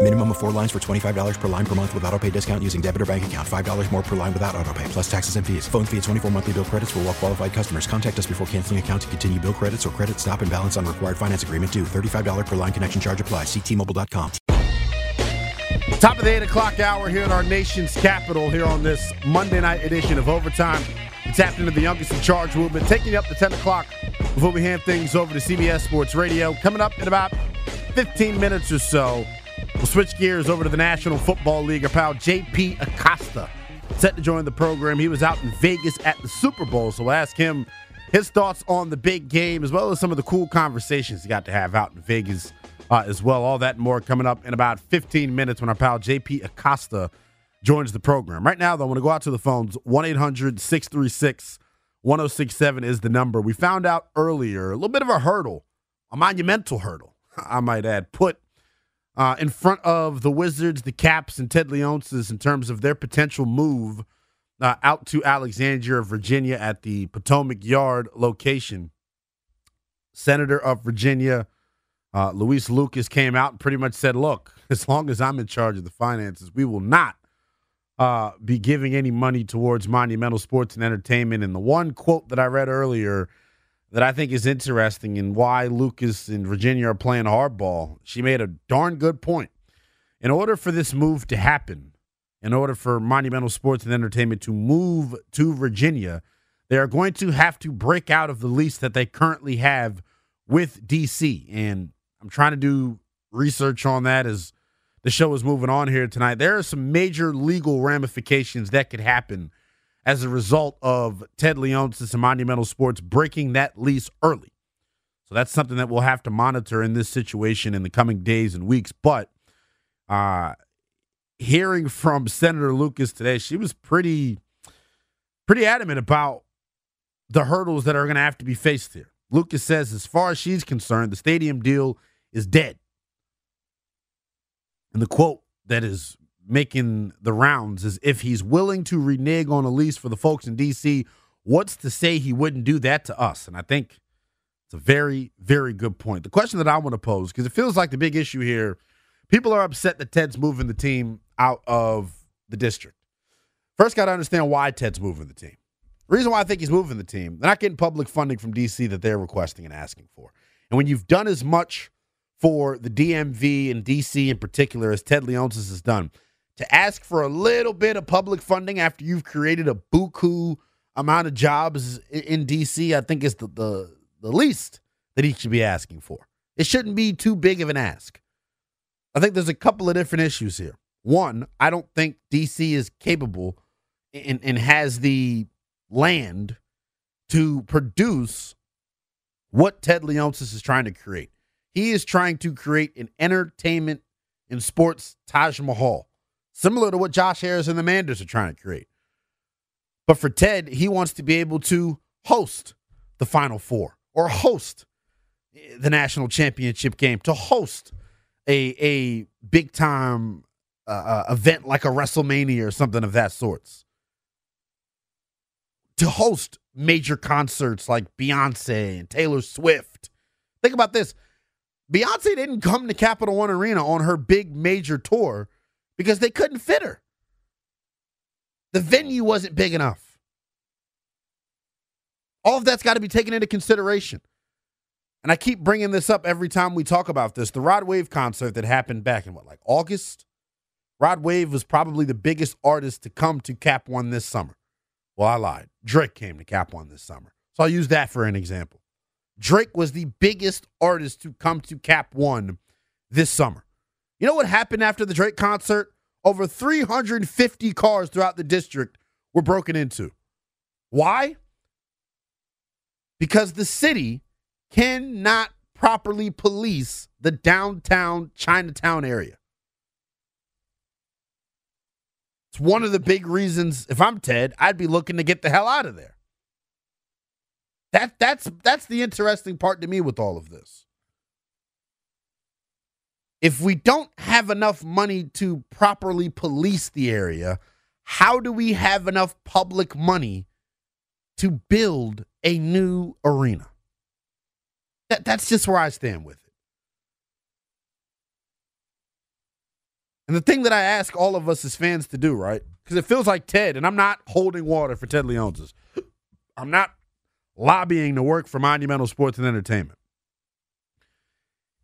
Minimum of 4 lines for $25 per line per month with autopay discount using debit or bank account. $5 more per line without autopay, plus taxes and fees. Phone fee at 24 monthly bill credits for well qualified customers. Contact us before canceling account to continue bill credits or credit stop and balance on required finance agreement due. $35 per line connection charge applies. See T-Mobile.com. Top of the 8 o'clock hour here in our nation's capital here on this Monday night edition of Overtime. It's happening to the youngest in charge movement. Taking up to 10 o'clock before we hand things over to CBS Sports Radio. Coming up in about 15 minutes or so, we'll switch gears over to the National Football League. Our pal JP Acosta set to join the program. He was out in Vegas at the Super Bowl, so we'll ask him his thoughts on the big game as well as some of the cool conversations he got to have out in Vegas as well. All that and more coming up in about 15 minutes when our pal JP Acosta joins the program. Right now, though, I want to go out to the phones. 1-800-636-1067 is the number. We found out earlier a little bit of a hurdle, a monumental hurdle, I might add, put in front of the Wizards, the Caps, and Ted Leonsis in terms of their potential move out to Alexandria, Virginia at the Potomac Yard location. Senator of Virginia, Louise Lucas, came out and pretty much said, look, as long as I'm in charge of the finances, we will not be giving any money towards Monumental Sports and Entertainment. And the one quote that I read earlier that I think is interesting and why Lucas and Virginia are playing hardball, she made a darn good point. In order for this move to happen, in order for Monumental Sports and Entertainment to move to Virginia, they are going to have to break out of the lease that they currently have with D.C. And I'm trying to do research on that as the show is moving on here tonight. There are some major legal ramifications that could happen as a result of Ted Leonsis and Monumental Sports breaking that lease early. So that's something that we'll have to monitor in this situation in the coming days and weeks. But hearing from Senator Lucas today, she was pretty adamant about the hurdles that are going to have to be faced here. Lucas says, as far as she's concerned, the stadium deal is dead. And the quote that is making the rounds is, if he's willing to renege on a lease for the folks in D.C., what's to say he wouldn't do that to us? And I think it's a very, very good point. The question that I want to pose, because it feels like the big issue here, people are upset that Ted's moving the team out of the district. First, got to understand why Ted's moving the team. The reason why I think he's moving the team, they're not getting public funding from D.C. that they're requesting and asking for. And when you've done as much for the DMV and D.C. in particular as Ted Leonsis has done, to ask for a little bit of public funding after you've created a buku amount of jobs in D.C., I think is the least that he should be asking for. It shouldn't be too big of an ask. I think there's a couple of different issues here. One, I don't think D.C. is capable and has the land to produce what Ted Leonsis is trying to create. He is trying to create an entertainment and sports Taj Mahal, similar to what Josh Harris and the Manders are trying to create. But for Ted, he wants to be able to host the Final Four or host the national championship game, to host a big-time event like a WrestleMania or something of that sorts, to host major concerts like Beyonce and Taylor Swift. Think about this. Beyonce didn't come to Capital One Arena on her big major tour because they couldn't fit her. The venue wasn't big enough. All of that's got to be taken into consideration. And I keep bringing this up every time we talk about this. The Rod Wave concert that happened back in, August? Rod Wave was probably the biggest artist to come to Cap One this summer. Well, I lied. Drake came to Cap One this summer. So I'll use that for an example. Drake was the biggest artist to come to Cap One this summer. You know what happened after the Drake concert? Over 350 cars throughout the district were broken into. Why? Because the city cannot properly police the downtown Chinatown area. It's one of the big reasons, if I'm Ted, I'd be looking to get the hell out of there. That's the interesting part to me with all of this. If we don't have enough money to properly police the area, how do we have enough public money to build a new arena? That's just where I stand with it. And the thing that I ask all of us as fans to do, right? Because it feels like Ted, and I'm not holding water for Ted Leonsis. I'm not lobbying to work for Monumental Sports and Entertainment.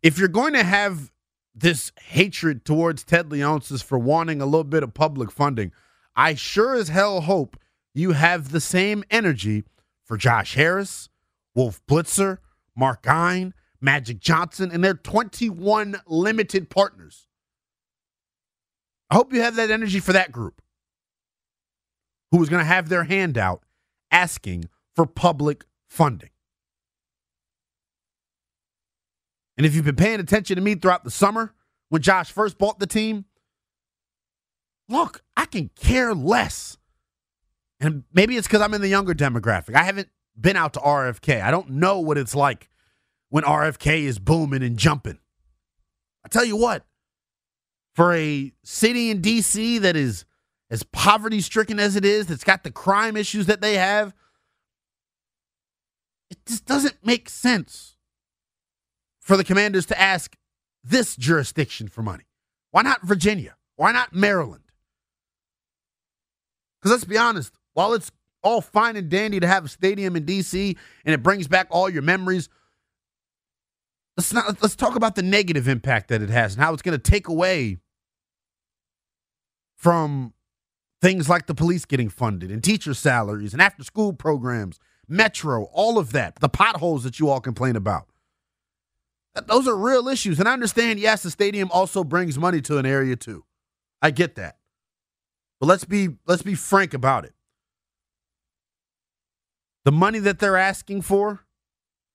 If you're going to have this hatred towards Ted Leonsis for wanting a little bit of public funding, I sure as hell hope you have the same energy for Josh Harris, Wolf Blitzer, Mark Gine, Magic Johnson, and their 21 limited partners. I hope you have that energy for that group who is going to have their hand out asking for public funding. And if you've been paying attention to me throughout the summer when Josh first bought the team, look, I can care less. And maybe it's because I'm in the younger demographic. I haven't been out to RFK. I don't know what it's like when RFK is booming and jumping. I tell you what, for a city in D.C. that is as poverty-stricken as it is, that's got the crime issues that they have, it just doesn't make sense for the Commanders to ask this jurisdiction for money. Why not Virginia? Why not Maryland? Because let's be honest, while it's all fine and dandy to have a stadium in D.C. and it brings back all your memories, let's talk about the negative impact that it has and how it's going to take away from things like the police getting funded and teacher salaries and after-school programs, Metro, all of that, the potholes that you all complain about. Those are real issues. And I understand, yes, the stadium also brings money to an area too. I get that. But let's be frank about it. The money that they're asking for,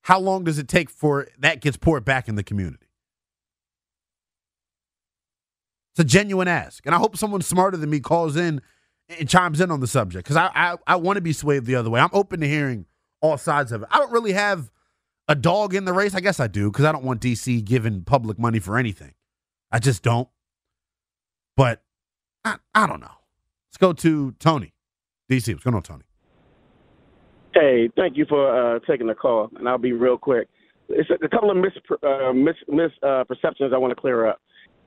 how long does it take for that gets poured back in the community? It's a genuine ask. And I hope someone smarter than me calls in and chimes in on the subject, because I want to be swayed the other way. I'm open to hearing all sides of it. I don't really have a dog in the race. I guess I do, because I don't want D.C. giving public money for anything. I just don't. But I don't know. Let's go to Tony. D.C., what's going on, Tony? Hey, thank you for taking the call, and I'll be real quick. It's a couple of misperceptions I want to clear up.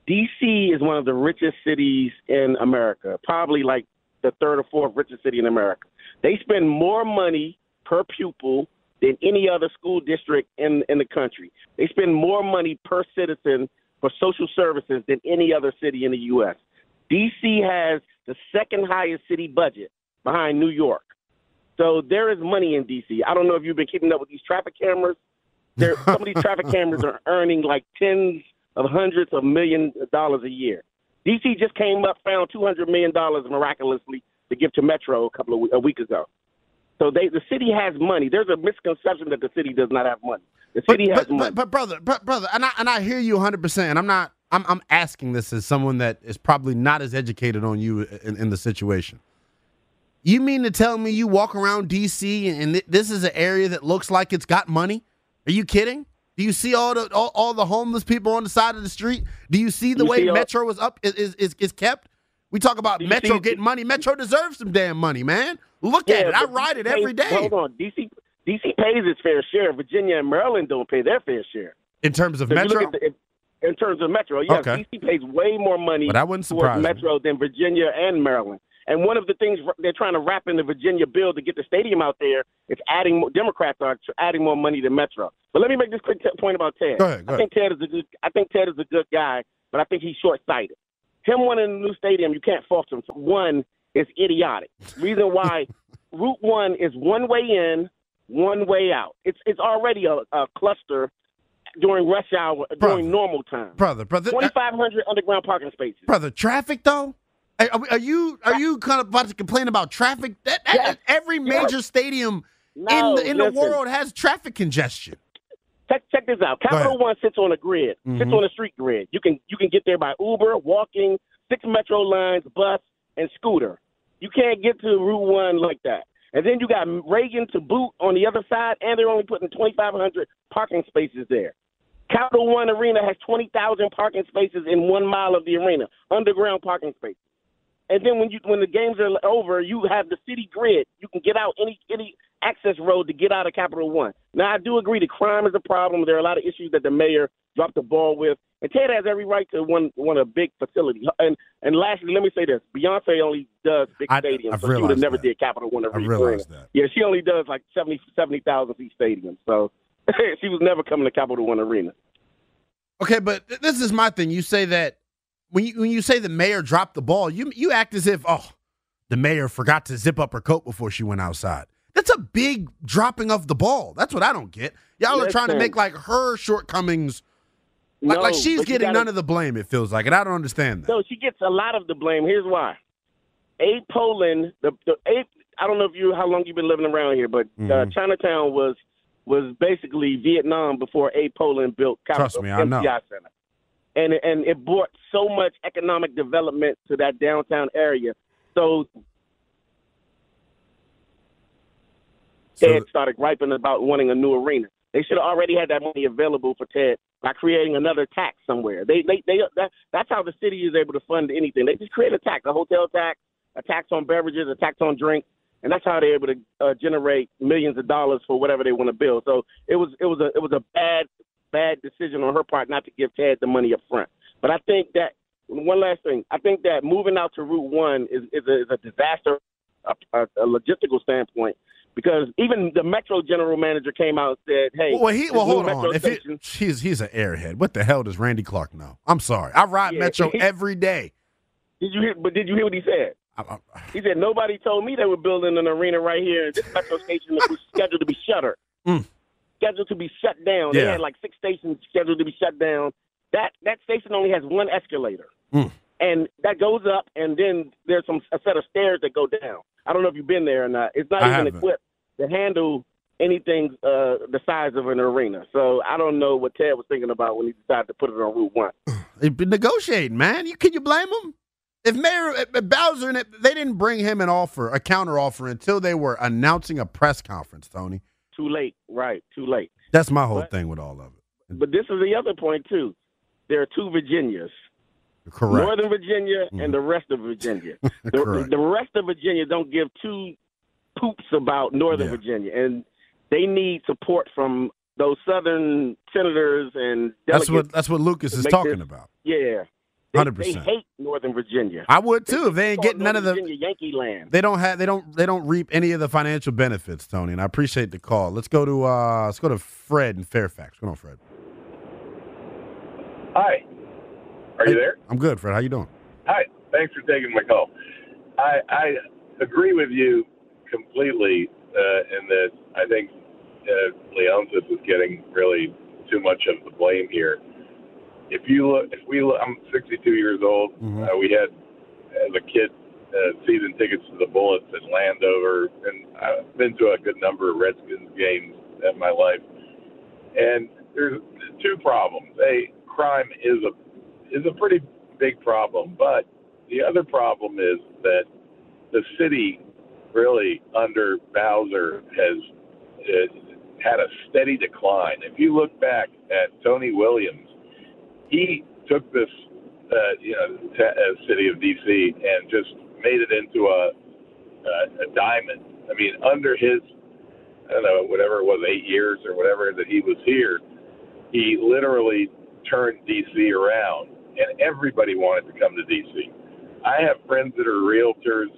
D.C. is one of the richest cities in America, probably like the third or fourth richest city in America. They spend more money per pupil than any other school district in the country. They spend more money per citizen for social services than any other city in the U.S. D.C. has the second highest city budget behind New York. So there is money in D.C. I don't know if you've been keeping up with these traffic cameras. Some of these traffic cameras are earning like tens of hundreds of millions of dollars a year. D.C. just came up, found $200 million miraculously to give to Metro a week ago. So the city has money. There's a misconception that the city does not have money. The city has money. But brother, and I hear you 100%. And I'm asking this as someone that is probably not as educated on you in the situation. You mean to tell me you walk around D.C. and this is an area that looks like it's got money? Are you kidding? Do you see all the homeless people on the side of the street? Do you see the way Metro is kept? We talk about Metro getting money. Metro deserves some damn money, man. Look at it. I ride it every day. Hold on. D.C. pays its fair share. Virginia and Maryland don't pay their fair share. In terms of Metro? In terms of Metro, yes. Okay. DC pays way more money towards Metro than Virginia and Maryland. And one of the things they're trying to wrap in the Virginia bill to get the stadium out there is Democrats are adding more money to Metro. But let me make this quick point about Ted. Go ahead. I think Ted is a good guy, but I think he's short-sighted. Him wanting a new stadium, you can't fault him. One, it's idiotic. Reason why Route 1 is one way in, one way out. It's already a cluster during rush hour, during normal time. 2,500 underground parking spaces. Brother, traffic, though? Are you kind of about to complain about traffic? Yes. Every major stadium in the world has traffic congestion. Check this out. Capital One sits on a grid, sits on a street grid. You can get there by Uber, walking, 6 metro lines, bus, and scooter. You can't get to Route 1 like that. And then you got Reagan to boot on the other side, and they're only putting 2,500 parking spaces there. Capital One Arena has 20,000 parking spaces in 1 mile of the arena, underground parking spaces. And then when the games are over, you have the city grid. You can get out any access road to get out of Capital One. Now, I do agree that crime is a problem. There are a lot of issues that the mayor dropped the ball with. And Ted has every right to want a big facility. And lastly, let me say this. Beyonce only does big stadiums. So she would have never did Capital One. I realized that. Yeah, she only does like 70,000-seat stadiums. So she was never coming to Capital One Arena. Okay, but this is my thing. You say that when you say the mayor dropped the ball, you act as if, the mayor forgot to zip up her coat before she went outside. That's a big dropping of the ball. That's what I don't get. Y'all are trying to make like her shortcomings. No, like she's getting none of the blame, it feels like, and I don't understand that. No, she gets a lot of the blame. Here's why. Abe Pollin, I don't know how long you've been living around here, but Chinatown was basically Vietnam before Abe Pollin built Capital MCI Center. And it brought so much economic development to that downtown area. So Ted started griping about wanting a new arena. They should have already had that money available for Ted by creating another tax somewhere. That's how the city is able to fund anything. They just create a tax, a hotel tax, a tax on beverages, a tax on drinks, and that's how they're able to generate millions of dollars for whatever they want to build. So it was a bad decision on her part not to give Ted the money up front. But I think that one last thing, I think that moving out to Route 1 is a disaster, a logistical standpoint. Because even the Metro general manager came out and said, hey. Well, hold on. He's an airhead. What the hell does Randy Clark know? I'm sorry. I ride Metro every day. Did you hear what he said? He said, nobody told me they were building an arena right here. This Metro station was scheduled to be shuttered. Scheduled to be shut down. Yeah. They had like 6 stations scheduled to be shut down. That station only has 1 escalator. And that goes up, and then there's a set of stairs that go down. I don't know if you've been there or not. It's not even equipped to handle anything the size of an arena. So I don't know what Ted was thinking about when he decided to put it on Route 1. They've been negotiating, man. Can you blame him? If Bowser, they didn't bring him a counteroffer until they were announcing a press conference, Tony. Too late. Right, too late. That's my whole thing with all of it. But this is the other point, too. There are 2 Virginias. Correct. Northern Virginia and the rest of Virginia. The rest of Virginia don't give 2 poops about Northern Virginia, and they need support from those Southern senators and delegates. That's what Lucas is talking about. Yeah, 100%. They hate Northern Virginia. I would too if they ain't getting none of the Yankee land. They don't reap any of the financial benefits, Tony. And I appreciate the call. Let's go to Fred in Fairfax. Come on, Fred. Hi. Are you there? I'm good, Fred. How you doing? Hi. Thanks for taking my call. I agree with you completely in that I think Leonsis is getting really too much of the blame here. If we look, I'm 62 years old. We had, as a kid, season tickets to the Bullets and Landover, and I've been to a good number of Redskins games in my life. And there's 2 problems. A, crime is a pretty big problem, but the other problem is that the city really under Bowser has had a steady decline. If you look back at Tony Williams, he took this city of D.C. and just made it into a diamond. I mean, under his, 8 years or whatever that he was here, he literally turned D.C. around, and everybody wanted to come to D.C. I have friends that are realtors,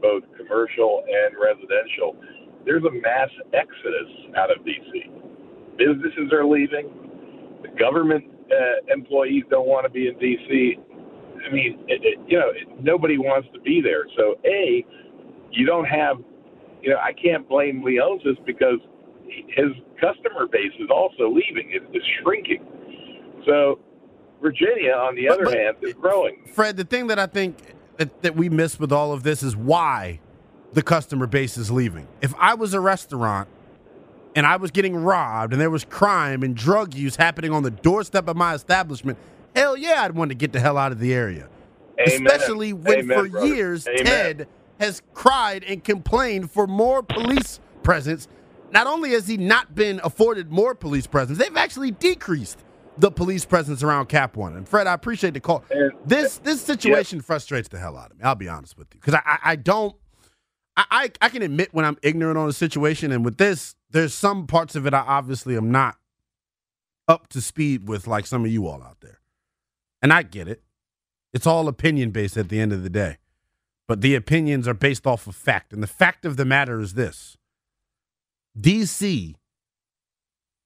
both commercial and residential. There's a mass exodus out of D.C. Businesses are leaving. The government employees don't want to be in D.C. I mean, nobody wants to be there. So, A, you don't have, I can't blame Leonsis because his customer base is also leaving. It's shrinking. So Virginia, on the other hand, is growing. Fred, the thing that I think that we miss with all of this is why the customer base is leaving. If I was a restaurant and I was getting robbed and there was crime and drug use happening on the doorstep of my establishment, hell yeah, I'd want to get the hell out of the area. Amen. Especially when years, Amen, Ted has cried and complained for more police presence. Not only has he not been afforded more police presence, they've actually decreased the police presence around Cap One. And Fred, I appreciate the call. This situation frustrates the hell out of me. I'll be honest with you, because I can admit when I'm ignorant on a situation, and with this, there's some parts of it I obviously am not up to speed with, like some of you all out there. And I get it; it's all opinion based at the end of the day. But the opinions are based off of fact, and the fact of the matter is this. D.C.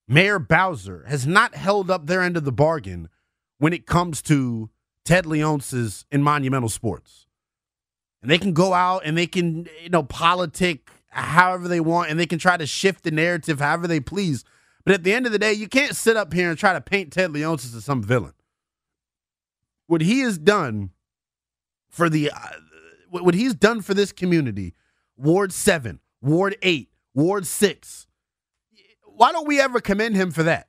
Mayor Bowser has not held up their end of the bargain when it comes to Ted Leonsis in Monumental Sports. And they can go out and they can, politic however they want, and they can try to shift the narrative however they please. But at the end of the day, you can't sit up here and try to paint Ted Leonsis as some villain. What he has done for this community, Ward 7, Ward 8, Ward 6. Why don't we ever commend him for that?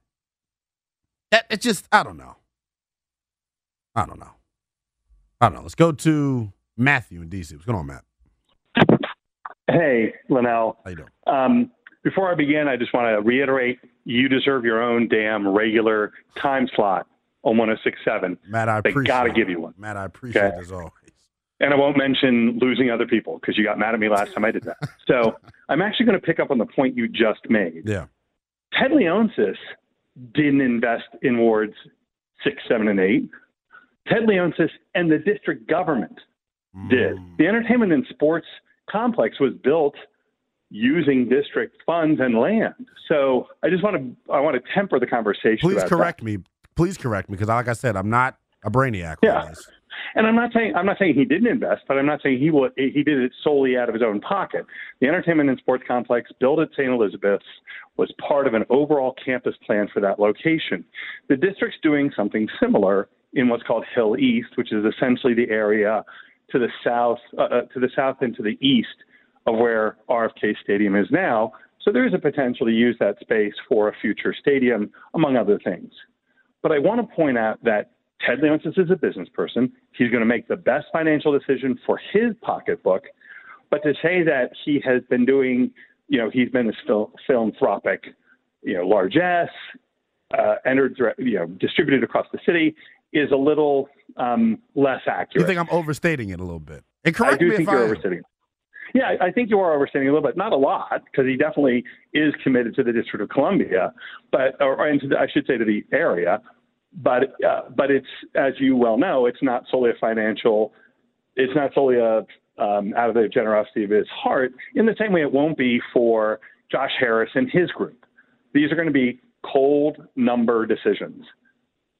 It just, I don't know. Let's go to Matthew in D.C. What's going on, Matt? Hey, Linnell. How you doing? Before I begin, I just want to reiterate, you deserve your own damn regular time slot on 106.7. Matt, I appreciate it. They got to give you one. Matt, I appreciate it as always. And I won't mention losing other people because you got mad at me last time I did that. So I'm actually going to pick up on the point you just made. Yeah. Ted Leonsis didn't invest in wards 6, 7, and 8. Ted Leonsis and the district government did. The entertainment and sports complex was built using district funds and land. So I just want to temper the conversation. Please correct me because, like I said, I'm not a brainiac. Yeah. And I'm not saying he didn't invest, but I'm not saying he did it solely out of his own pocket. The entertainment and sports complex built at St. Elizabeth's was part of an overall campus plan for that location. The district's doing something similar in what's called Hill East, which is essentially the area to the south and to the east of where RFK Stadium is now. So there is a potential to use that space for a future stadium, among other things. But I want to point out that Ted Leonsis is a business person. He's going to make the best financial decision for his pocketbook. But to say that he has been doing, he's been this philanthropic, largesse, distributed across the city is a little less accurate. You think I'm overstating it a little bit? And correct me if I do think you're overstating it. Yeah, I think you are overstating a little bit. Not a lot, because he definitely is committed to the District of Columbia, to the area. But it's, as you well know, it's not solely out of the generosity of his heart, in the same way it won't be for Josh Harris and his group. These are going to be cold number decisions.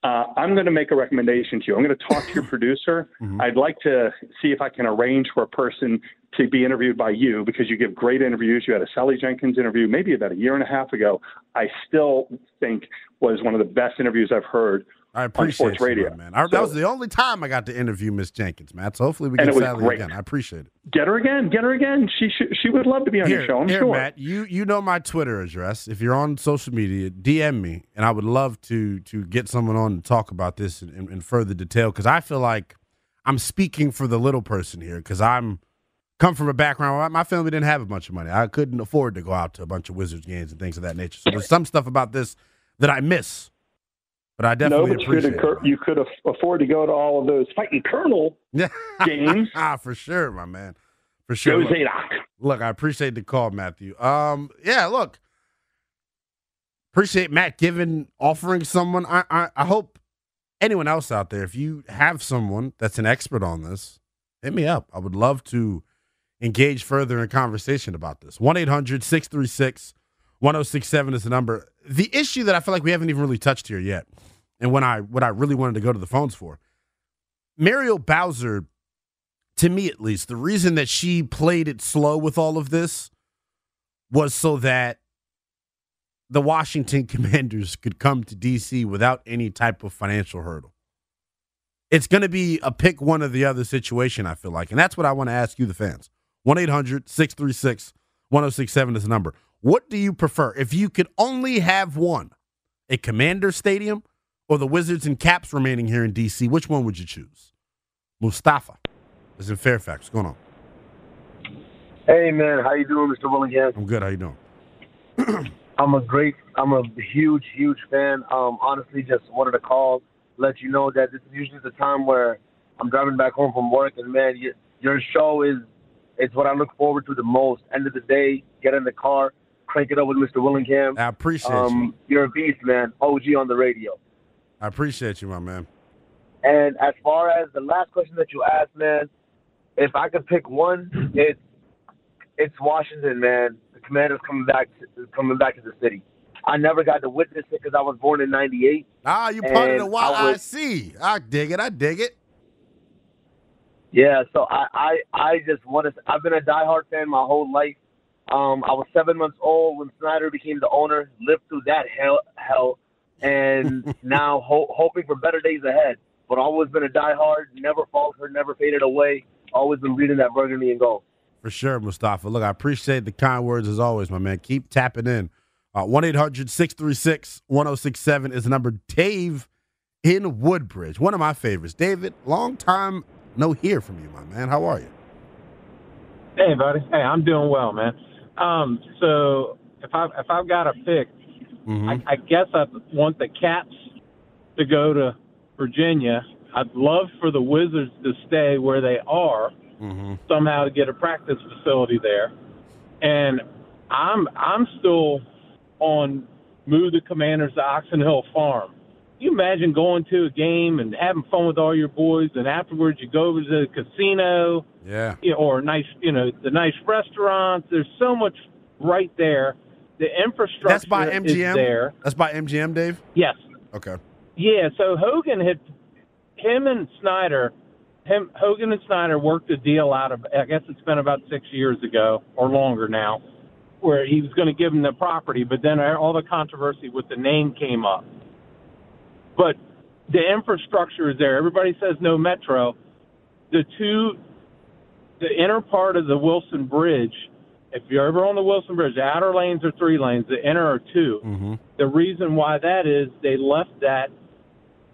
I'm going to make a recommendation to you. I'm going to talk to your producer. Mm-hmm. I'd like to see if I can arrange for a person to be interviewed by you because you give great interviews. You had a Sally Jenkins interview maybe about 1.5 years ago. I still think was one of the best interviews I've heard on sports radio. Man. That was the only time I got to interview Miss Jenkins, Matt. So hopefully we get Sally again. I appreciate it. Get her again. She would love to be on your show, I'm sure. Matt, you know my Twitter address. If you're on social media, DM me, and I would love to get someone on and talk about this in further detail because I feel like I'm speaking for the little person here because I'm come from a background where my family didn't have a bunch of money. I couldn't afford to go out to a bunch of Wizards games and things of that nature. So there's some stuff about this that I miss. But I definitely appreciate it. You could afford to go to all of those Fighting Colonel games. For sure, my man. For sure. Go Zadok. Look, I appreciate the call, Matthew. Yeah, look. appreciate Matt Given offering someone. I hope anyone else out there, if you have someone that's an expert on this, hit me up. I would love to engage further in conversation about this. 1-800-636-1067 is the number. The issue that I feel like we haven't even really touched here yet, and what I really wanted to go to the phones for, Mario Bowser, to me at least, the reason that she played it slow with all of this was so that the Washington Commanders could come to D.C. without any type of financial hurdle. It's going to be a pick one or the other situation, I feel like. And that's what I want to ask you, the fans. 1-800-636-1067 is the number. What do you prefer? If you could only have one, a Commander Stadium or the Wizards and Caps remaining here in D.C., which one would you choose? Mustafa is in Fairfax. What's going on? Hey, man. How you doing, Mr. Willingham? I'm good. How you doing? I'm a huge fan. Honestly, just wanted to call, let you know that this is usually the time where I'm driving back home from work, and, man, your show is what I look forward to the most. End of the day, get in the car, crank it up with Mr. Willingham. I appreciate you. You're a beast, man. OG on the radio. I appreciate you, my man. And as far as the last question that you asked, man, if I could pick one, it's Washington, man. The Commanders coming back to the city. I never got to witness it because I was born in 98. Ah, you part of the YIC. I dig it. Yeah, so I just want to – I've been a diehard fan my whole life. I was 7 months old when Snyder became the owner, lived through that hell, and now hoping for better days ahead. But always been a diehard, never faltered, never faded away, always been reading that burgundy and gold. For sure, Mustafa. Look, I appreciate the kind words as always, my man. Keep tapping in. 1-800-636-1067 is the number. Dave in Woodbridge, one of my favorites. David, long time no hear from you, my man. How are you? Hey, buddy. Hey, I'm doing well, man. So if I've got a pick, mm-hmm. I guess I'd want the Caps to go to Virginia. I'd love for the Wizards to stay where they are, mm-hmm. somehow to get a practice facility there. And I'm still on move the Commanders to Oxon Hill Farm. You imagine going to a game and having fun with all your boys, and afterwards you go over to the casino, yeah, or the nice restaurants. There's so much right there. The infrastructure that's by MGM? Is there. That's by MGM, Dave? Yes. Okay. Yeah, so Hogan and Snyder worked a deal out of, I guess it's been about 6 years ago or longer now, where he was going to give him the property, but then all the controversy with the name came up. But the infrastructure is there. Everybody says no metro. The inner part of the Wilson Bridge, if you're ever on the Wilson Bridge, the outer lanes are 3 lanes, the inner are 2. Mm-hmm. The reason why that is, they left that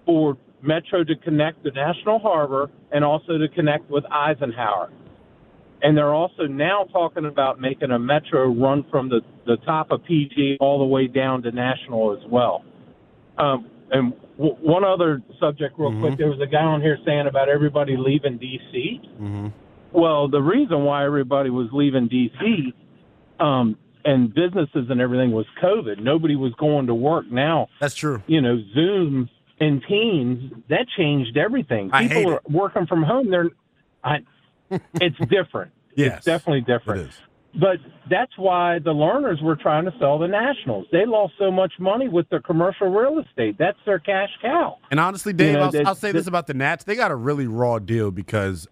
for metro to connect the National Harbor and also to connect with Eisenhower. And they're also now talking about making a metro run from the top of PG all the way down to National as well. And one other subject real mm-hmm. quick, there was a guy on here saying about everybody leaving D.C. Mm-hmm. Well, the reason why everybody was leaving D.C. And businesses and everything was COVID. Nobody was going to work. Now, that's true. Zoom and Teams, that changed everything. People are working from home. It's different. Yes, it's definitely different. It is. But that's why the learners were trying to sell the Nationals. They lost so much money with their commercial real estate. That's their cash cow. And honestly, Dave, I'll say this about the Nats. They got a really raw deal because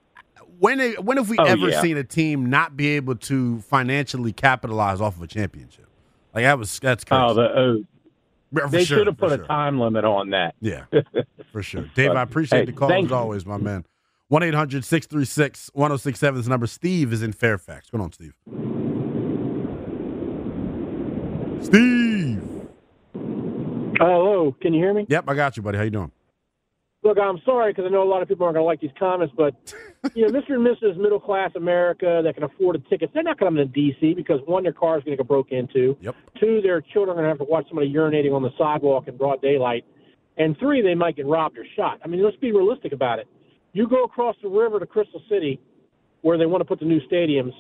when have we ever seen a team not be able to financially capitalize off of a championship? Like, that's crazy. They should have put a time limit on that. Yeah, for sure. Dave, I appreciate the call as always, my man. 1-800-636-1067 is the number. Steve is in Fairfax. What's going on, Steve? Steve! Hello. Can you hear me? Yep, I got you, buddy. How you doing? Look, I'm sorry because I know a lot of people aren't going to like these comments, but Mr. and Mrs. middle-class America that can afford a ticket, they're not coming to D.C. because, one, their car is going to get broke into. Yep. 2, their children are going to have to watch somebody urinating on the sidewalk in broad daylight. And 3, they might get robbed or shot. I mean, let's be realistic about it. You go across the river to Crystal City, where they want to put the new stadiums,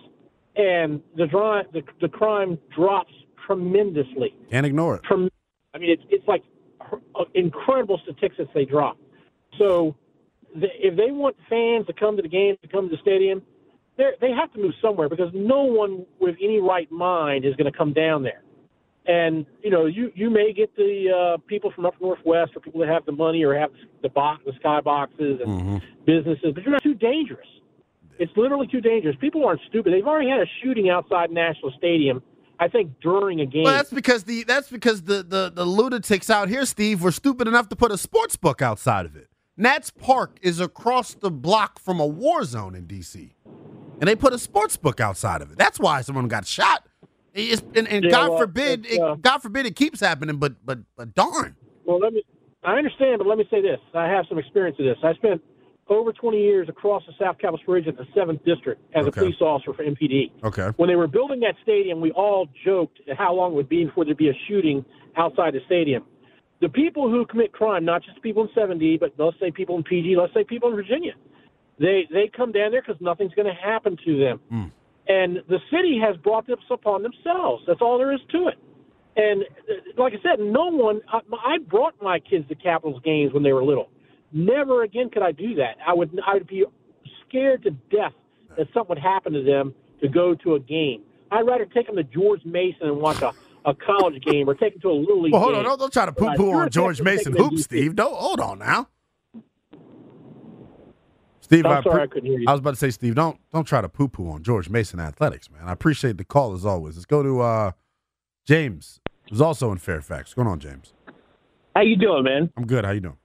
and the crime drops tremendously. Can't ignore it. I mean, it's like incredible statistics they drop. So if they want fans to come to the game, to come to the stadium, they have to move somewhere because no one with any right mind is going to come down there. And, you know, you may get the people from up northwest or people that have the money or have the sky boxes and businesses, but you're not too dangerous. It's literally too dangerous. People aren't stupid. They've already had a shooting outside National Stadium, I think, during a game. Well, that's because the lunatics out here, Steve, were stupid enough to put a sports book outside of it. Nats Park is across the block from a war zone in D.C., and they put a sports book outside of it. That's why someone got shot. God forbid it keeps happening, but darn. Well, I understand, but let me say this. I have some experience with this. I spent over 20 years across the South Capitol Bridge at the 7th District as a police officer for MPD. Okay. When they were building that stadium, we all joked at how long it would be before there'd be a shooting outside the stadium. The people who commit crime, not just people in 7D, but let's say people in PG, let's say people in Virginia, they come down there because nothing's going to happen to them. Mm. And the city has brought this upon themselves. That's all there is to it. And like I said, I brought my kids to Capitals games when they were little. Never again could I do that. I would be scared to death that something would happen to them to go to a game. I'd rather take them to George Mason and watch a college game or take them to a little league game. Well, hold on. Don't try to poo-poo on George Mason hoops, Steve. Don't, hold on now. Steve, I couldn't hear you. I was about to say, Steve, don't try to poo-poo on George Mason athletics, man. I appreciate the call as always. Let's go to James, who's also in Fairfax. What's going on, James? How you doing, man? I'm good. How you doing?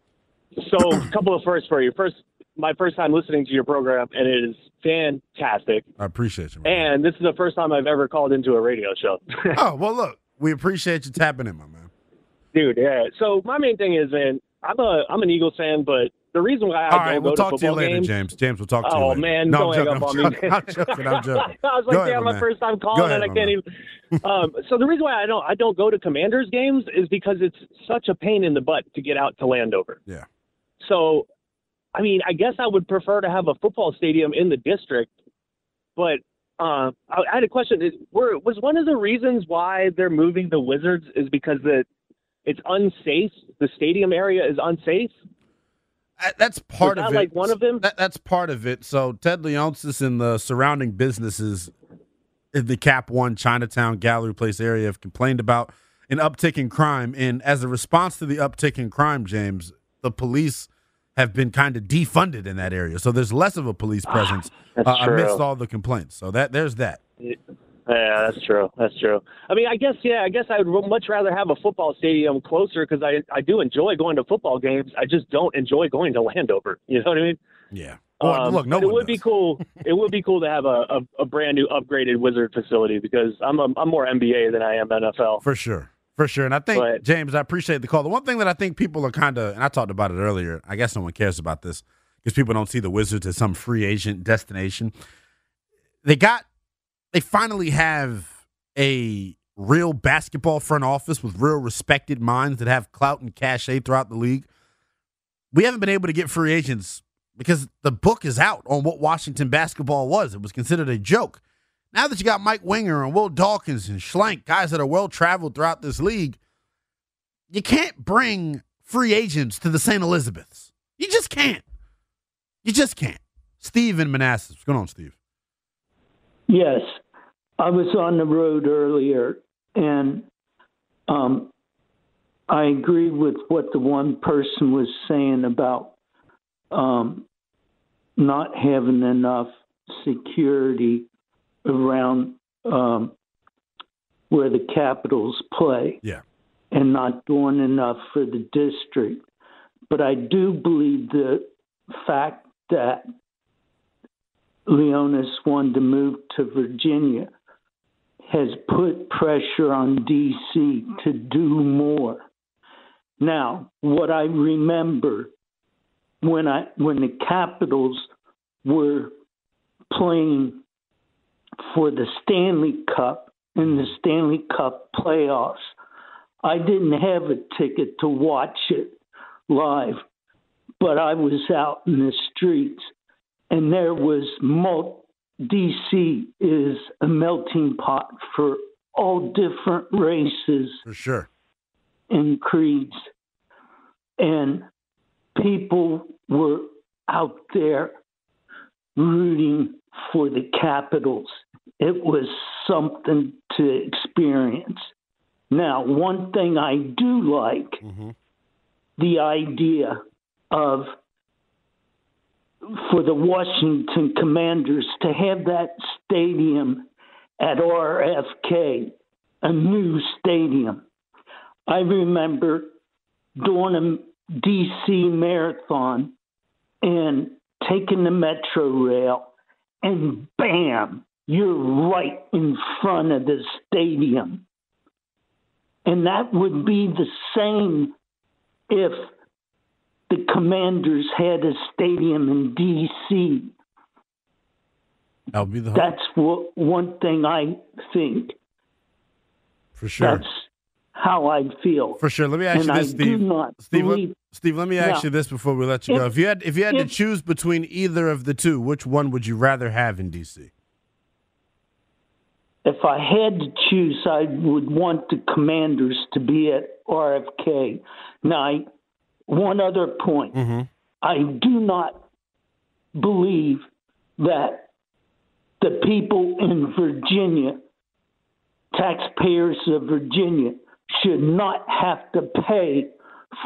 So, a couple of firsts for you. First, my first time listening to your program, and it is fantastic. I appreciate you, man. And this is the first time I've ever called into a radio show. Oh, well, look, we appreciate you tapping in, my man. Dude, yeah. So my main thing is, man, I'm an Eagles fan, but the reason why All right, we'll talk to you later, James. James, we'll talk to you later. Oh, man, no, don't hang up on me. I'm joking. I was like, damn, my first time calling, and I can't even. So the reason why I don't go to Commanders games is because it's such a pain in the butt to get out to Landover. Yeah. So, I mean, I guess I would prefer to have a football stadium in the district, but I had a question. Was one of the reasons why they're moving the Wizards is because it's unsafe? The stadium area is unsafe? That's part of it. Like one of them? That's part of it. So Ted Leonsis and the surrounding businesses in the Cap One Chinatown Gallery Place area have complained about an uptick in crime. And as a response to the uptick in crime, James, the police have been kind of defunded in that area. So there's less of a police presence amidst all the complaints. So there's that. Yeah, that's true. I mean, I guess I would much rather have a football stadium closer because I do enjoy going to football games. I just don't enjoy going to Landover. You know what I mean? Yeah. Well, look, no one would be cool. It would be cool to have a brand new upgraded Wizard facility because I'm more NBA than I am NFL. For sure. And I think, James, I appreciate the call. The one thing that I think people are kind of, and I talked about it earlier, I guess no one cares about this because people don't see the Wizards as some free agent destination. They finally have a real basketball front office with real respected minds that have clout and cachet throughout the league. We haven't been able to get free agents because the book is out on what Washington basketball was. It was considered a joke. Now that you got Mike Winger and Will Dawkins and Schlenk, guys that are well-traveled throughout this league, you can't bring free agents to the St. Elizabeths. You just can't. Steve in Manassas. What's going on, Steve? Yes. I was on the road earlier, and I agree with what the one person was saying about not having enough security around where the Capitals play and not doing enough for the district. But I do believe the fact that Leonis wanted to move to Virginia has put pressure on D.C. to do more. Now, what I remember when the Capitals were playing for the Stanley Cup and the Stanley Cup playoffs, I didn't have a ticket to watch it live, but I was out in the streets, and there was D.C. is a melting pot for all different races. For sure. and creeds. And people were out there rooting for the Capitals. It was something to experience. Now, one thing I do like, the idea of for the Washington Commanders to have that stadium at RFK, a new stadium. I remember doing a DC marathon and taking the Metro Rail, and bam, you're right in front of the stadium. And that would be the same if the Commanders had a stadium in D.C. That's one thing I think. For sure. That's how I feel. For sure. Let me ask you this, Steve, let me ask you this before we let you go. If you had to choose between either of the two, which one would you rather have in D.C.? If I had to choose, I would want the Commanders to be at RFK. Now, one other point. I do not believe that the people in Virginia, taxpayers of Virginia, should not have to pay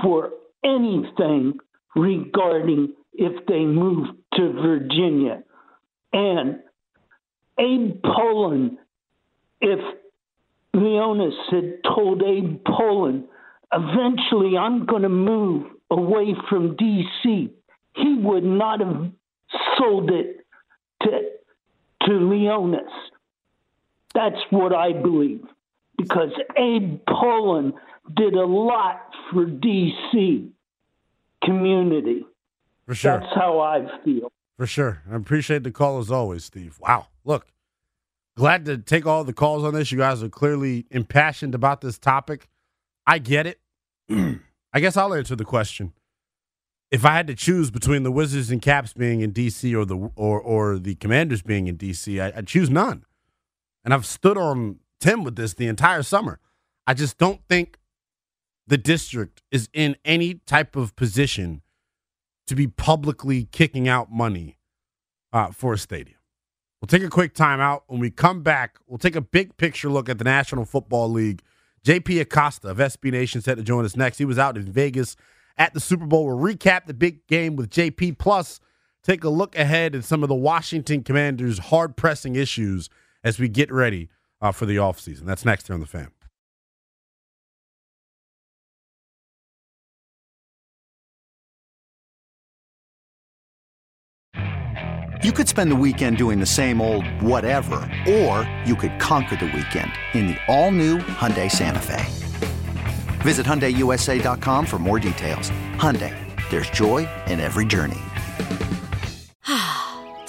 for anything regarding if they move to Virginia. And Abe Pollin, if Leonis had told Abe Pollin, eventually I'm going to move away from D.C., he would not have sold it to Leonis. That's what I believe, because Abe Pollin did a lot for D.C. community. For sure. That's how I feel. For sure. I appreciate the call as always, Steve. Wow. Look, glad to take all the calls on this. You guys are clearly impassioned about this topic. I get it. I guess I'll answer the question. If I had to choose between the Wizards and Caps being in D.C. or the Commanders being in D.C., I'd choose none. And I've stood on Tim with this the entire summer. I just don't think the district is in any type of position to be publicly kicking out money for a stadium. We'll take a quick timeout. When we come back, we'll take a big picture look at the National Football League. JP Acosta of SB Nation set to join us next. He was out in Vegas at the Super Bowl. We'll recap the big game with JP, plus take a look ahead at some of the Washington Commanders' hard-pressing issues as we get ready for the offseason. That's next here on The Fam. You could spend the weekend doing the same old whatever, or you could conquer the weekend in the all-new Hyundai Santa Fe. Visit HyundaiUSA.com for more details. Hyundai, there's joy in every journey.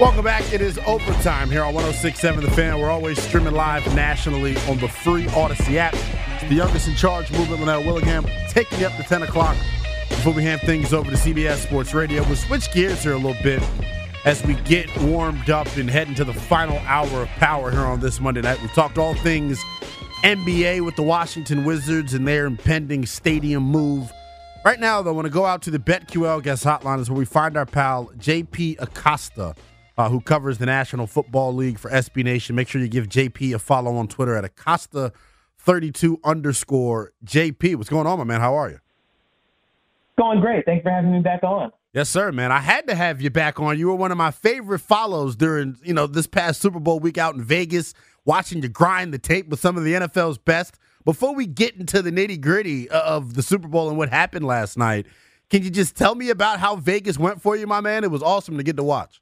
Welcome back. It is overtime here on 106.7 The Fan. We're always streaming live nationally on the free Odyssey app. It's the youngest in charge movement, Lynell Willingham, taking you up to 10 o'clock before we hand things over to CBS Sports Radio. We'll switch gears here a little bit as we get warmed up and head into the final hour of power here on this Monday night. We've talked all things NBA with the Washington Wizards and their impending stadium move. Right now, though, I want to go out to the BetQL guest hotline is where we find our pal JP Acosta, who covers the National Football League for SB Nation. Make sure you give JP a follow on Twitter at Acosta32_JP. What's going on, my man? How are you? Going great. Thanks for having me back on. Yes, sir, man. I had to have you back on. You were one of my favorite follows during, this past Super Bowl week out in Vegas, watching you grind the tape with some of the NFL's best. Before we get into the nitty-gritty of the Super Bowl and what happened last night, can you just tell me about how Vegas went for you, my man? It was awesome to get to watch.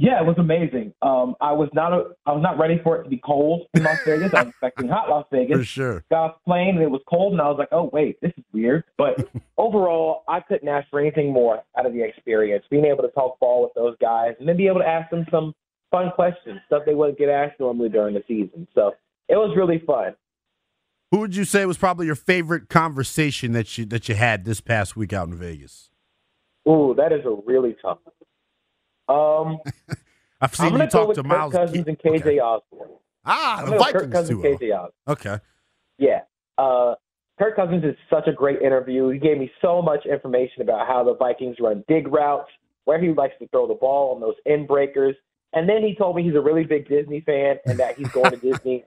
Yeah, it was amazing. I was not ready for it to be cold in Las Vegas. I was expecting hot Las Vegas. For sure. Got off the plane and it was cold, and I was like, "Oh wait, this is weird." But overall, I couldn't ask for anything more out of the experience. Being able to talk ball with those guys and then be able to ask them some fun questions, stuff they wouldn't get asked normally during the season. So it was really fun. Who would you say was probably your favorite conversation that you had this past week out in Vegas? Ooh, that is a really tough one. I've seen you talk to Miles Cousins and KJ Osborne. The Vikings too. KJ Osborne. Okay. Yeah. Kirk Cousins is such a great interview. He gave me so much information about how the Vikings run dig routes, where he likes to throw the ball on those end breakers. And then he told me he's a really big Disney fan and that he's going to Disney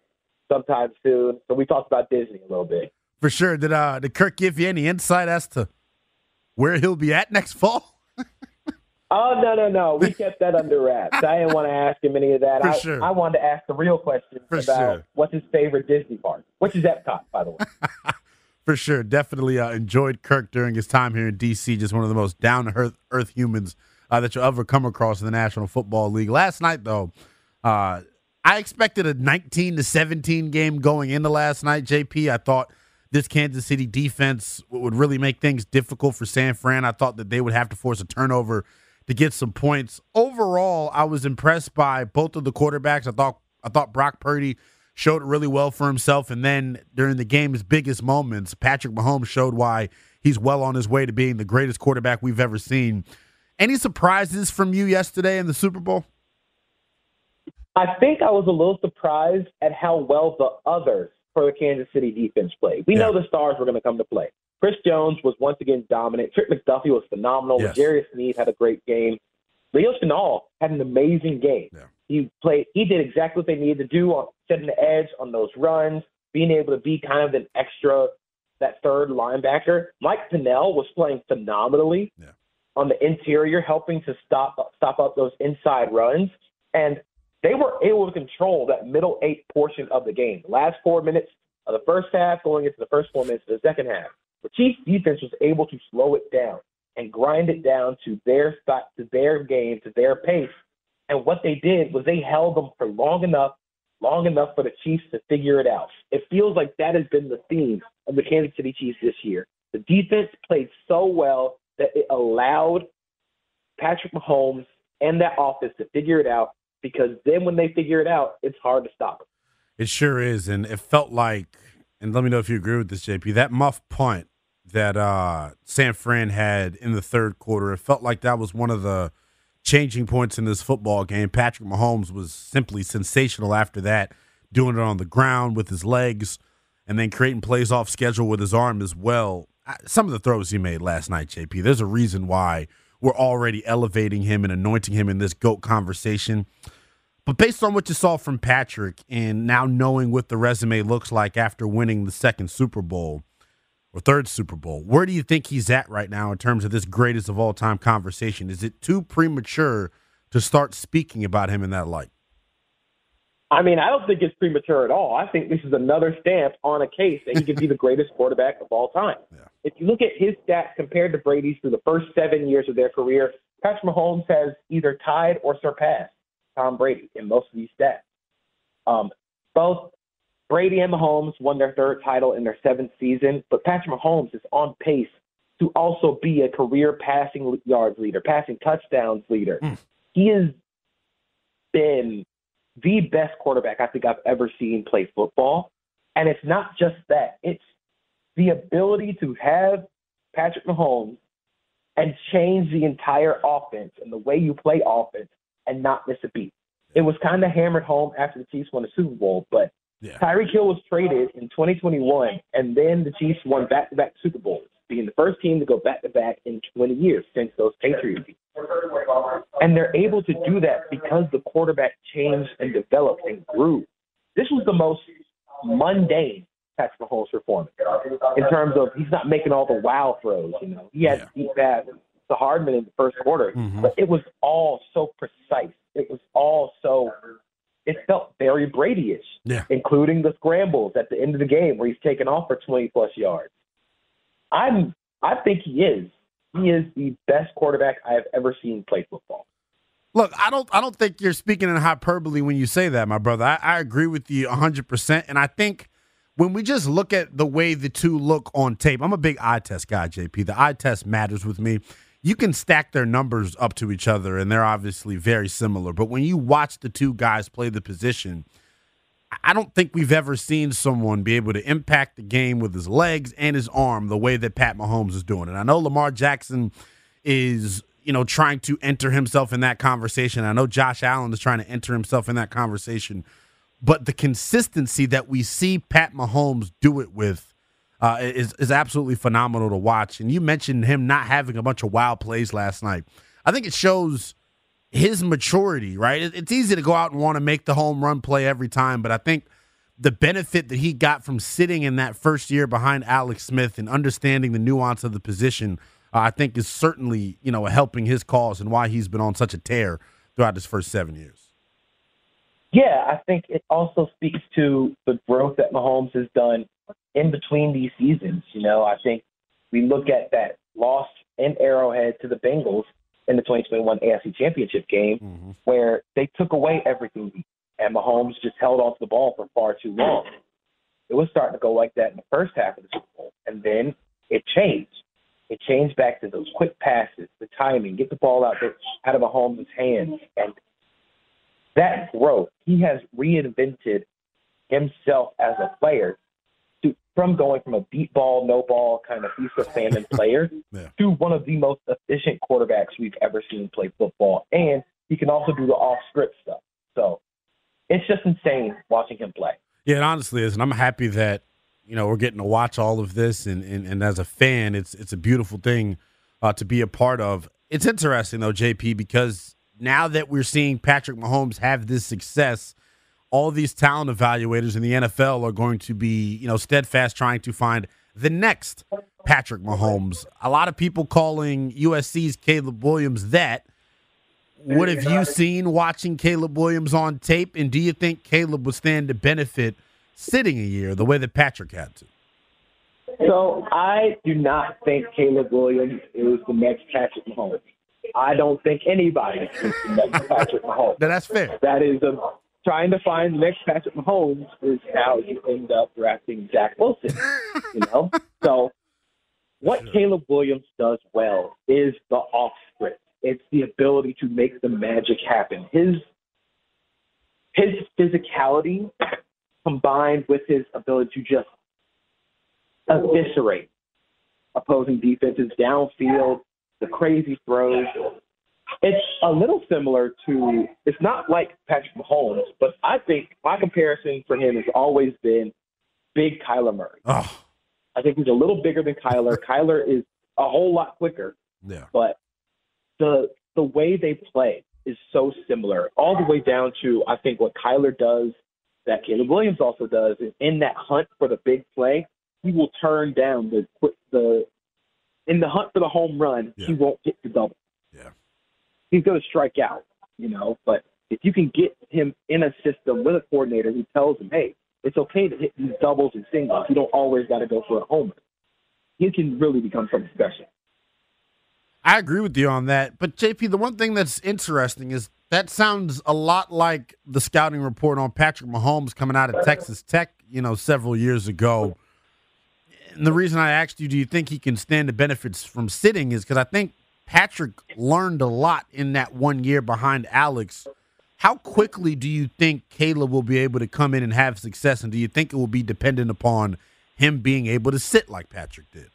sometime soon. So we talked about Disney a little bit. For sure. Did Kirk give you any insight as to where he'll be at next fall? Oh, no. We kept that under wraps. I didn't want to ask him any of that. Sure. I wanted to ask the real question what's his favorite Disney park, which is Epcot, by the way. For sure. Definitely enjoyed Kirk during his time here in D.C., just one of the most down-to-earth humans that you'll ever come across in the National Football League. Last night, though, I expected a 19-17 game going into last night, JP. I thought this Kansas City defense would really make things difficult for San Fran. I thought that they would have to force a turnover to get some points. Overall, I was impressed by both of the quarterbacks. I thought Brock Purdy showed really well for himself, and then during the game's biggest moments, Patrick Mahomes showed why he's well on his way to being the greatest quarterback we've ever seen. Any surprises from you yesterday in the Super Bowl? I think I was a little surprised at how well the others for the Kansas City defense played. We know the stars were going to come to play. Chris Jones was once again dominant. Trent McDuffie was phenomenal. Yes. Legarius Sneed had a great game. Leo Chenal had an amazing game. Yeah. He did exactly what they needed to do on setting the edge on those runs, being able to be kind of that third linebacker. Mike Pinnell was playing phenomenally on the interior, helping to stop up those inside runs. And they were able to control that middle eight portion of the game. The last 4 minutes of the first half going into the first 4 minutes of the second half. The Chiefs defense was able to slow it down and grind it down to their spot, to their game, to their pace. And what they did was they held them for long enough for the Chiefs to figure it out. It feels like that has been the theme of the Kansas City Chiefs this year. The defense played so well that it allowed Patrick Mahomes and that offense to figure it out, because then when they figure it out, it's hard to stop them. It sure is, and it felt like, and let me know if you agree with this, JP, that muff punt that San Fran had in the third quarter, it felt like that was one of the changing points in this football game. Patrick Mahomes was simply sensational after that, doing it on the ground with his legs and then creating plays off schedule with his arm as well. Some of the throws he made last night, JP, there's a reason why we're already elevating him and anointing him in this GOAT conversation. But based on what you saw from Patrick and now knowing what the resume looks like after winning the second Super Bowl or third Super Bowl, where do you think he's at right now in terms of this greatest of all time conversation? Is it too premature to start speaking about him in that light? I mean, I don't think it's premature at all. I think this is another stamp on a case that he could be the greatest quarterback of all time. Yeah. If you look at his stats compared to Brady's through the first 7 years of their career, Patrick Mahomes has either tied or surpassed Tom Brady in most of these stats. Both Brady and Mahomes won their third title in their seventh season, but Patrick Mahomes is on pace to also be a career passing yards leader, passing touchdowns leader. He has been the best quarterback I think I've ever seen play football. And it's not just that. It's the ability to have Patrick Mahomes and change the entire offense and the way you play offense and not miss a beat. It was kind of hammered home after the Chiefs won the Super Bowl, but Tyreek Hill was traded in 2021, and then the Chiefs won back-to-back Super Bowls, being the first team to go back-to-back in 20 years since those Patriots. And they're able to do that because the quarterback changed and developed and grew. This was the most mundane Patrick Mahomes performance in terms of he's not making all the wow throws. You know, he had deep pass to Hardman in the first quarter, but it was all so precise. It was all so. It felt very Brady-ish, including the scrambles at the end of the game where he's taken off for 20-plus yards. I think he is. He is the best quarterback I have ever seen play football. Look, I don't think you're speaking in hyperbole when you say that, my brother. I agree with you 100%. And I think when we just look at the way the two look on tape, I'm a big eye test guy, JP. The eye test matters with me. You can stack their numbers up to each other, and they're obviously very similar. But when you watch the two guys play the position, I don't think we've ever seen someone be able to impact the game with his legs and his arm the way that Pat Mahomes is doing. And I know Lamar Jackson is, you know, trying to enter himself in that conversation. I know Josh Allen is trying to enter himself in that conversation. But the consistency that we see Pat Mahomes do it with is absolutely phenomenal to watch. And you mentioned him not having a bunch of wild plays last night. I think it shows his maturity, right? It's easy to go out and want to make the home run play every time, but I think the benefit that he got from sitting in that first year behind Alex Smith and understanding the nuance of the position, I think is certainly, you know, helping his cause and why he's been on such a tear throughout his first 7 years. Yeah, I think it also speaks to the growth that Mahomes has done in between these seasons. You know, I think we look at that loss in Arrowhead to the Bengals in the 2021 AFC Championship game where they took away everything and Mahomes just held off the ball for far too long. It was starting to go like that in the first half of the Super Bowl, and then it changed. It changed back to those quick passes, the timing, get the ball out of Mahomes' hands. And that growth, he has reinvented himself as a player from going from a beat ball, no ball kind of feast or famine player to one of the most efficient quarterbacks we've ever seen play football. And he can also do the off-script stuff. So it's just insane watching him play. Yeah, it honestly is. And I'm happy that, you know, we're getting to watch all of this. And as a fan, it's a beautiful thing to be a part of. It's interesting, though, JP, because now that we're seeing Patrick Mahomes have this success, all these talent evaluators in the NFL are going to be, you know, steadfast trying to find the next Patrick Mahomes. A lot of people calling USC's Caleb Williams that. What have you seen watching Caleb Williams on tape, and do you think Caleb would stand to benefit sitting a year the way that Patrick had to? So I do not think Caleb Williams is the next Patrick Mahomes. I don't think anybody is the next Patrick Mahomes. Now, that's fair. That is a... Trying to find the next Patrick Mahomes is how you end up drafting Zach Wilson, you know? So what Caleb Williams does well is the off-script. It's the ability to make the magic happen. His physicality combined with his ability to just eviscerate opposing defenses downfield, the crazy throws. It's a little similar to – it's not like Patrick Mahomes, but I think my comparison for him has always been big Kyler Murray. Oh. I think he's a little bigger than Kyler. Kyler is a whole lot quicker. Yeah. But the way they play is so similar, all the way down to I think what Kyler does that Caleb Williams also does is in that hunt for the big play, he will turn down the – in the hunt for the home run, he won't hit the double. Yeah. He's going to strike out, you know, but if you can get him in a system with a coordinator who tells him, hey, it's okay to hit these doubles and singles. You don't always got to go for a homer. He can really become something special. I agree with you on that. But, JP, the one thing that's interesting is that sounds a lot like the scouting report on Patrick Mahomes coming out of Texas Tech, you know, several years ago. And the reason I asked you, do you think he can stand the benefits from sitting is because I think Patrick learned a lot in that 1 year behind Alex. How quickly do you think Caleb will be able to come in and have success, and do you think it will be dependent upon him being able to sit like Patrick did?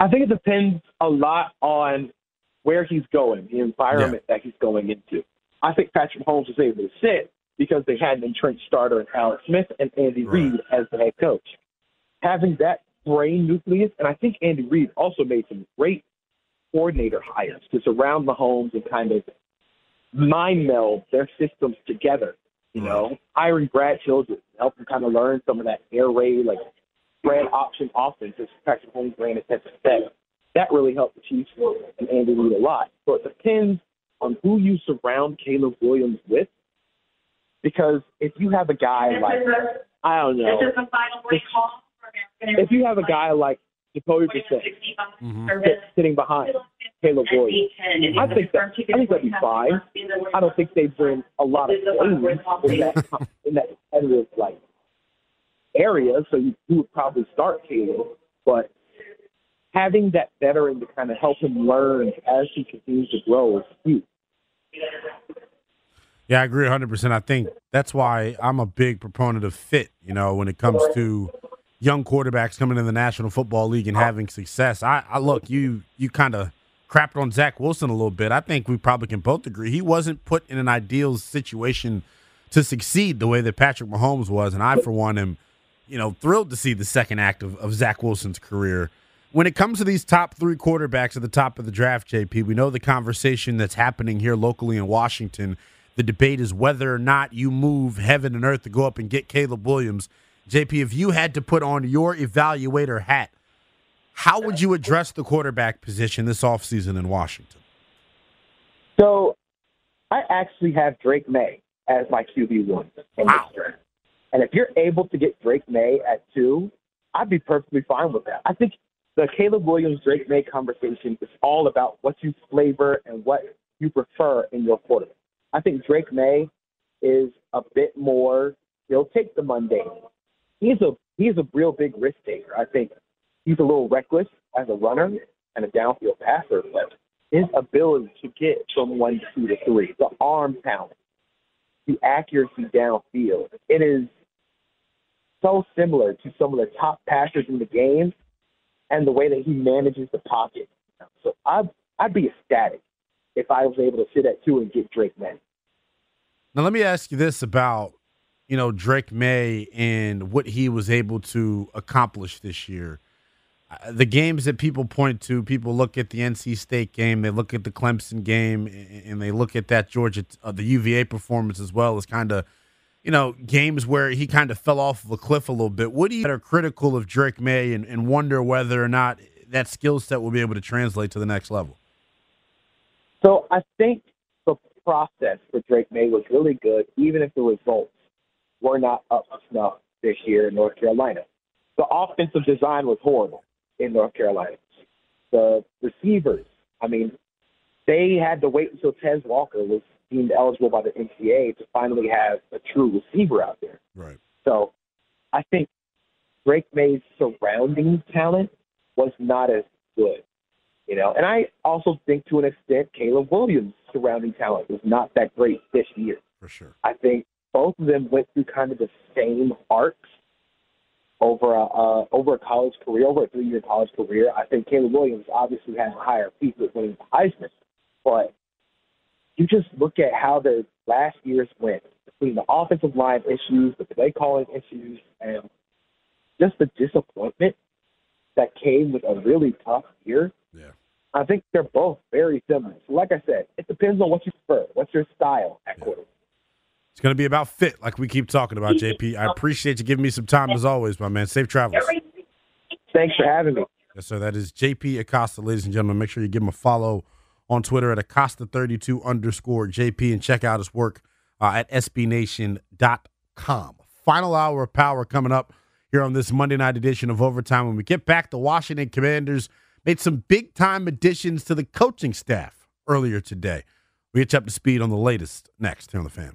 I think it depends a lot on where he's going, the environment that he's going into. I think Patrick Mahomes was able to sit because they had an entrenched starter in Alex Smith and Andy Reid as the head coach. Having that brain nucleus, and I think Andy Reid also made some great coordinator hires to surround Mahomes and kind of mind meld their systems together. You know, hiring Brad Childress helped him kind of learn some of that air raid, like ran option offense as Patrick Mahomes ran at Texas Tech. That really helped the Chiefs and Andy Reid a lot. So it depends on who you surround Caleb Williams with, because if you have a guy like, I don't know, if you have a guy like Jacoby Brissett sitting behind Caleb Williams, I think that'd be fine. I don't think they bring a lot of players in that competitive like area, so you would probably start Caleb, but having that veteran to kind of help him learn as he continues to grow is huge. Yeah, I agree 100%. I think that's why I'm a big proponent of fit, you know, when it comes to young quarterbacks coming in the National Football League and having success. I look, you kind of crapped on Zach Wilson a little bit. I think we probably can both agree he wasn't put in an ideal situation to succeed the way that Patrick Mahomes was, and I, for one, am, you know, thrilled to see the second act of Zach Wilson's career. When it comes to these top three quarterbacks at the top of the draft, JP, we know the conversation that's happening here locally in Washington. The debate is whether or not you move heaven and earth to go up and get Caleb Williams. JP, if you had to put on your evaluator hat, how would you address the quarterback position this offseason in Washington? So I actually have Drake May as my QB1. And if you're able to get Drake May at 2, I'd be perfectly fine with that. I think the Caleb Williams-Drake May conversation is all about what you flavor and what you prefer in your quarterback. I think Drake May is a bit more, he'll take the mundane. He's a real big risk taker. I think he's a little reckless as a runner and a downfield passer, but his ability to get from 1, 2 to 3, the arm talent, the accuracy downfield, it is so similar to some of the top passers in the game and the way that he manages the pocket. So I'd be ecstatic if I was able to sit at 2 and get Drake May. Now let me ask you this about, you know, Drake May and what he was able to accomplish this year. The games that people point to, people look at the NC State game, they look at the Clemson game, and they look at that Georgia, the UVA performance as well as kind of, you know, games where he kind of fell off of a cliff a little bit. What do you that are critical of Drake May and wonder whether or not that skill set will be able to translate to the next level? So I think the process for Drake May was really good, even if the results were not up to snuff this year in North Carolina. The offensive design was horrible in North Carolina. The receivers, I mean, they had to wait until Tez Walker was deemed eligible by the NCAA to finally have a true receiver out there. Right. So I think Drake May's surrounding talent was not as good. You know, and I also think to an extent Caleb Williams' surrounding talent was not that great this year. For sure. I think both of them went through kind of the same arcs over a 3-year college career. I think Caleb Williams obviously has a higher peak with winning the Heisman, but you just look at how their last years went between the offensive line issues, the play calling issues, and just the disappointment that came with a really tough year. Yeah. I think they're both very similar. So like I said, it depends on what you prefer. What's your style at quarterback? It's going to be about fit, like we keep talking about, JP. I appreciate you giving me some time, as always, my man. Safe travels. Thanks for having me. Yes, sir. That is JP Acosta, ladies and gentlemen. Make sure you give him a follow on Twitter at Acosta32_JP and check out his work at SBNation.com. Final hour of power coming up here on this Monday night edition of Overtime. When we get back, the Washington Commanders made some big-time additions to the coaching staff earlier today. We get you up to speed on the latest next here on The Fan.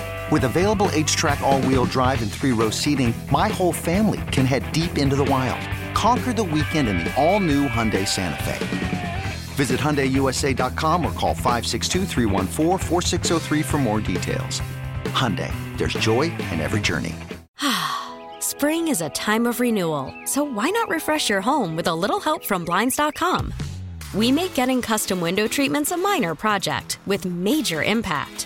With available H-Track all-wheel drive and three-row seating, my whole family can head deep into the wild. Conquer the weekend in the all-new Hyundai Santa Fe. Visit HyundaiUSA.com or call 562-314-4603 for more details. Hyundai, there's joy in every journey. Spring is a time of renewal, so why not refresh your home with a little help from Blinds.com? We make getting custom window treatments a minor project with major impact.